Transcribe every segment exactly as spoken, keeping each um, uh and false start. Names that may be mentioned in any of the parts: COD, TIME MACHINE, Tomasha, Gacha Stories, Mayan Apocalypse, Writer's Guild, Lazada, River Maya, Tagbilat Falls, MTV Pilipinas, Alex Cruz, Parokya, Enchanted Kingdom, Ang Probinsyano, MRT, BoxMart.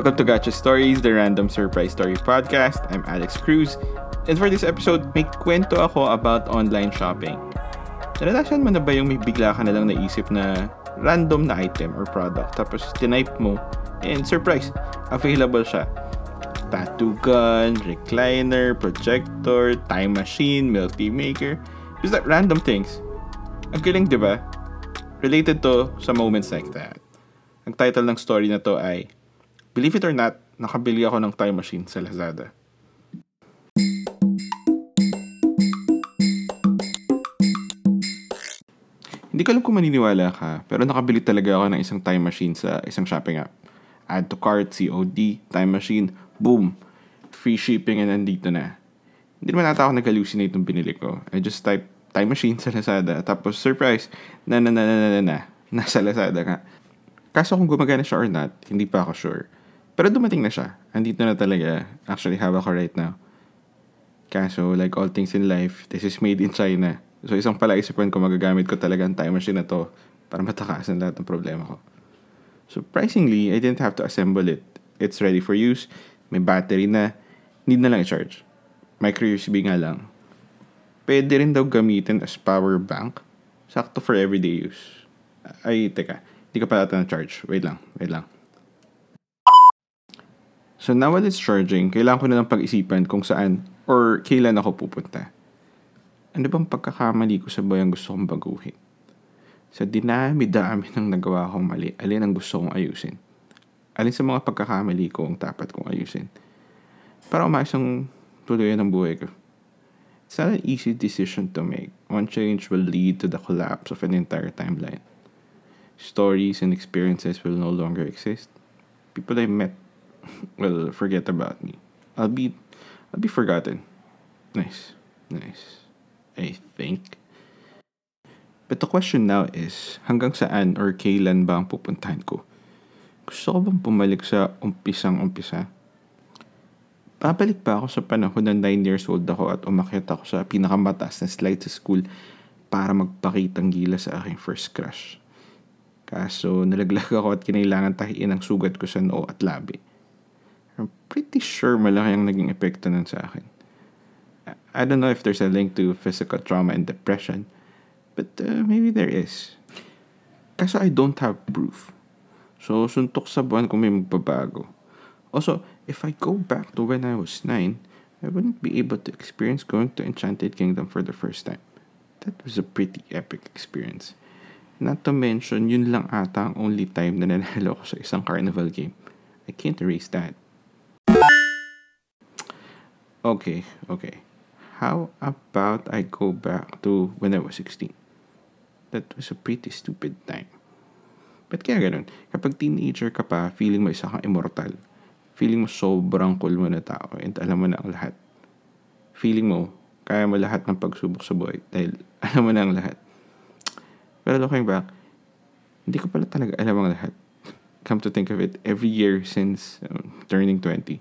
Welcome to Gacha Stories, the random surprise story podcast. I'm Alex Cruz, and for this episode, may kwento ako about online shopping. Naranasan mo na ba yung may bigla ka na lang naisip na random na item or product, tapos tinype mo, and surprise, available siya. Tattoo gun, recliner, projector, time machine, milk tea maker, just like random things. Ang galing, di ba? Related to sa moments like that. Ang title ng story na to ay Believe it or not, nakabili ako ng time machine sa Lazada. Hindi ko alam kung maniniwala ka, pero nakabili talaga ako ng isang time machine sa isang shopping app. Add to cart, C O D, time machine, boom! Free shipping and nandito na. Hindi naman nata ako nag-hallucinate nung binili ko. I just type time machine sa Lazada, tapos surprise, na na na na na na na, nasa Lazada ka. Kaso kung gumagana siya or not, hindi pa ako sure. Pero dumating na siya. Andito na talaga. Actually, haba ko right now. Kaso, like all things in life, this is made in China. So, isang palaisipan ko, magagamit ko talaga ang time machine na to para matakasan lahat ng problema ko. Surprisingly, I didn't have to assemble it. It's ready for use. May battery na. Need na lang i-charge. Micro U S B nga lang. Pwede rin daw gamitin as power bank. Sakto for everyday use. Ay, teka. Hindi ka pala ito na-charge. Wait lang. Wait lang. So now while it's charging, kailangan ko na lang pag-isipan kung saan or kailan ako pupunta. Ano bang pagkakamali ko sa bayang gusto kong baguhin? Sa dinami-dami ng nagawa kong mali, alin ang gusto kong ayusin? Alin sa mga pagkakamali ko ang dapat kong ayusin? Para umaisang tuluyan ang buhay ko. It's not an easy decision to make. One change will lead to the collapse of an entire timeline. Stories and experiences will no longer exist. People I met will forget about me. I'll be, I'll be forgotten. Nice, nice. I think. But the question now is, hanggang saan or kailan ba ang pupuntahan ko? Gusto ko bang pumalik sa umpisang-umpisa? Babalik pa ako sa panahon na nine years old ako at umakyat ako sa pinakamataas na slide sa school para magpakitang gila sa aking first crush. Kaso nalaglag ako at kinailangan tahiin ang sugat ko sa noo at labi. I'm pretty sure malaki ang naging epekto nun sa akin. I don't know if there's a link to physical trauma and depression, but uh, maybe there is. Kaso I don't have proof. So, suntok sa buwan kung may magbabago. Also, if I go back to when I was nine, I wouldn't be able to experience going to Enchanted Kingdom for the first time. That was a pretty epic experience. Not to mention, yun lang ata ang only time na nanalo ko sa isang carnival game. I can't erase that. Okay, okay. How about I go back to when I was sixteen? That was a pretty stupid time. But kaya ganun, kapag teenager ka pa, feeling mo isa kang immortal. Feeling mo sobrang cool mo na tao and alam mo na ang lahat. Feeling mo, kaya mo lahat ng pagsubok sa buhay dahil alam mo na ang lahat. Pero looking back, hindi ko pala talaga alam ang lahat. Come to think of it, every year since um, turning twenty,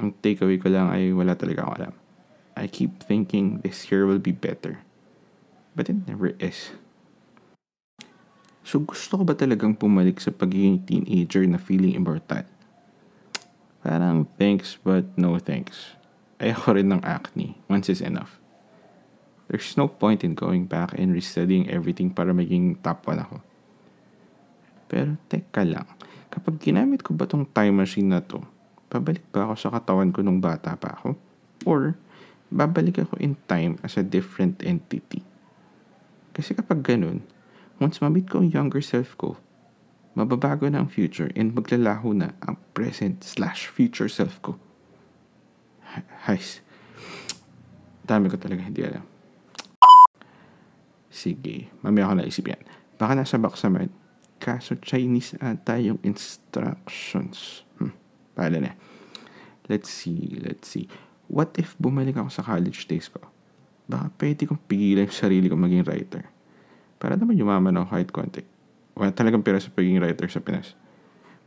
ang takeaway ko lang ay wala talaga akong alam. I keep thinking this year will be better. But it never is. So gusto ko ba talagang pumalik sa pagiging teenager na feeling immortal? Parang thanks but no thanks. Ayoko rin ng acne. Once is enough. There's no point in going back and restudying everything para maging top one ako. Pero teka lang. Kapag ginamit ko ba tong time machine na to, babalik ba ako sa katawan ko nung bata pa ako? Or babalik ako in time as a different entity. Kasi kapag ganun, once ma-meet ko ang younger self ko, mababago na ang future and maglalaho na ang present slash future self ko. Heis. Dami ko talaga hindi alam. Sige, mamaya ako naisip yan. Baka nasa BoxMart. Kaso Chinese ata yung instructions. Hmm, paala na. Let's see, let's see. What if bumalik ako sa college days ko? Baka pwede kong pigilan yung sarili ko maging writer. Para naman yumaman ako kahit konti. Wala talagang pera sa pagiging writer sa Pinas.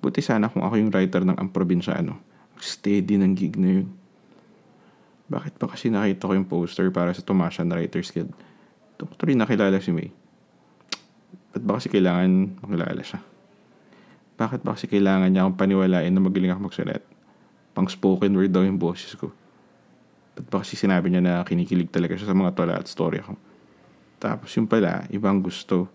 Buti sana kung ako yung writer ng Ang Probinsyano. Steady ng gig na yun. Bakit pa kasi nakita ko yung poster para sa Tomasha na Writer's Guild? Doktor rin nakilala si May. Ba't ba kasi kailangan makilala siya? Bakit ba kasi kailangan niya akong paniwalain na magaling ako magsulat? Pang spoken word daw yung boses ko. Ba't ba kasi sinabi niya na kinikilig talaga siya sa mga tula at story ko? Tapos yung pala, ibang gusto.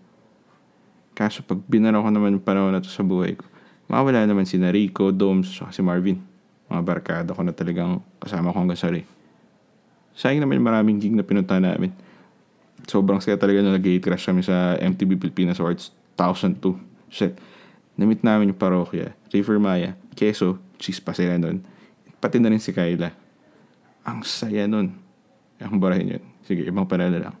Kaso pag binaraw ko naman yung panahon na to sa buhay ko, mawala naman si Rico, Doms, at si Marvin. Mga barkada ko na talagang kasama ko hanggang sari. Sayang naman maraming gig na pinuntahan namin. Sobrang saya talaga nung nag-hate crash kami sa M T V Pilipinas Awards two thousand two. Shit. Namit namin yung Parokya, River Maya, Keso, cheese pa sila nun. Pati na rin si Kayla. Ang saya nun. Ang barahin yun. Sige, ibang panala lang.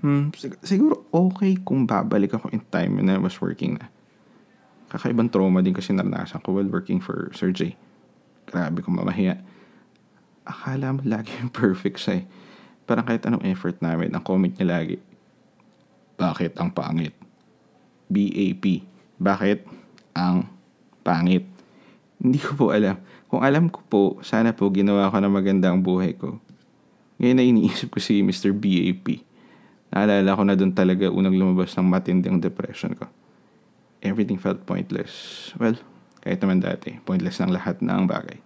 Hmm, sig- siguro okay kung babalik ako in time when I was working na. Kakaibang trauma din kasi naranasan ko while working for Sir J. Grabe kong mamahiya. Akala mo lagi yung perfect siya eh. Parang kahit anong effort namin, ang comment niya lagi, bakit ang pangit? B A P. Bakit ang pangit? Hindi ko po alam. Kung alam ko po, sana po ginawa ko na maganda ang buhay ko. Ngayon na iniisip ko si Mister B A P. Naalala ko na doon talaga unang lumabas ng matinding depression ko. Everything felt pointless. Well, kahit naman dati, pointless ng lahat na ang bagay.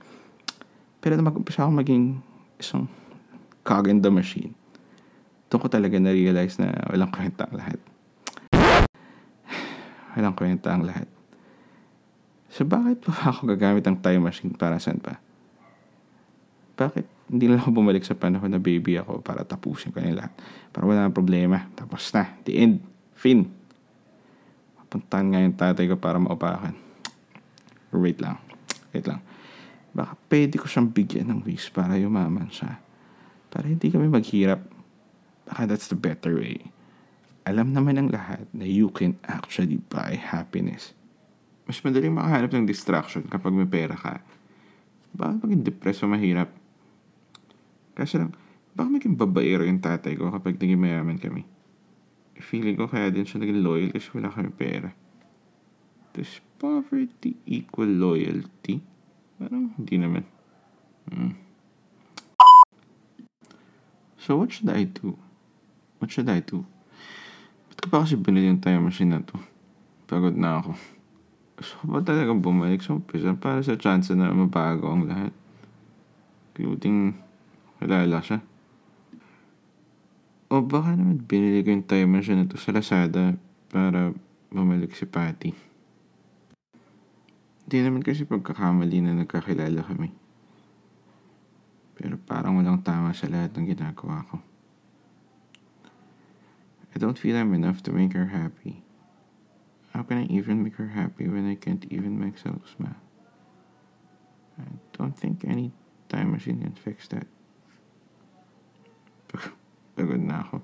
Pero nung mag-umpisa ako maging isang cog in the machine, doon ko talaga na-realize na walang kwenta ang lahat. Walang kwenta ang lahat. So, bakit pa ako gagamit ang time machine para saan pa? Bakit hindi na ako bumalik sa panahon na baby ako para tapusin ko na lahat? Para wala nang problema. Tapos na. The end. Fin. Mapuntahan nga yung tatay ko para maupakan. Wait lang. Wait lang. Baka pwede ko siyang bigyan ng wish para yumaman siya. Para hindi kami maghirap. Baka that's the better way. Alam naman ng lahat na you can actually buy happiness. Mas madaling makahanap ng distraction kapag may pera ka. Baka maging depreso mahirap. Kasi lang, baka maging babaero yung tatay ko kapag naging mayaman kami. Feeling ko kaya din siya naging loyal kasi wala kami pera. Does poverty equal loyalty? Parang hindi naman. Hmm. So, what should I do? What should I do? Ba't ka pa kasi binili yung time machine na to? Pagod na ako. So, ba talagang bumalik sa umpisa para sa chance na mabago ang lahat? Including, halala siya. O baka naman binili ko yung time machine na to sa Lazada para bumalik si Patty. Hindi naman kasi pagkakamali na nagkakilala kami. Pero parang walang tama sa lahat ng ginagawa ko. I don't feel I'm enough to make her happy. How can I even make her happy when I can't even make myself smile? I don't think any time machine can fix that. Pagod na ako.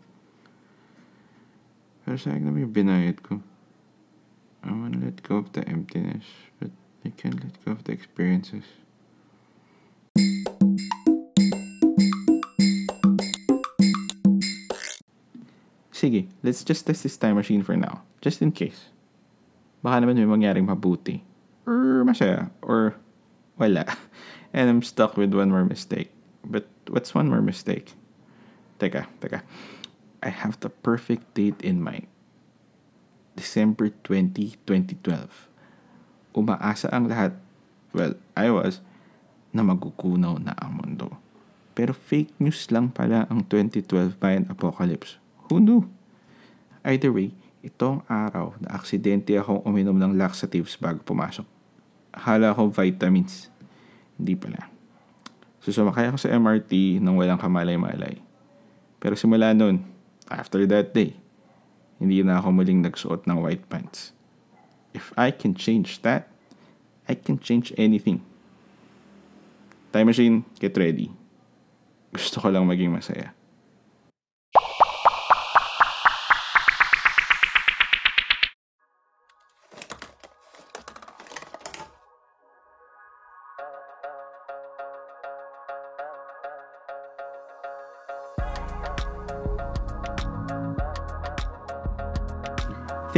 Pero sayang na may binayad ko. I want to let go of the emptiness, but I can't let go of the experiences. Sige, let's just test this time machine for now. Just in case. Baka naman may mangyaring mabuti. Or masaya. Or wala. And I'm stuck with one more mistake. But what's one more mistake? Teka, teka. I have the perfect date in mind. December twentieth, twenty twelve. Umaasa ang lahat, well, I was, na magukunaw na ang mundo. Pero fake news lang pala ang twenty twelve Mayan Apocalypse. Who knew? Either way, itong araw na aksidente akong uminom ng laxatives bago pumasok. Akala ko vitamins. Hindi pala. So, sumakay ako sa M R T nang walang kamalay-malay. Pero simula nun, after that day, hindi na ako muling nagsuot ng white pants. If I can change that, I can change anything. Time machine, get ready. Gusto ko lang maging masaya.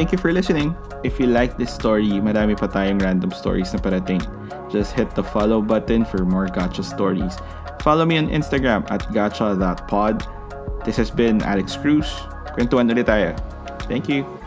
Thank you for listening. If you like this story, marami pa tayong random stories na parating. Just hit the follow button for more Gacha Stories. Follow me on Instagram at gacha dot pod. This has been Alex Cruz. Kwentuhan ulit tayo. Thank you.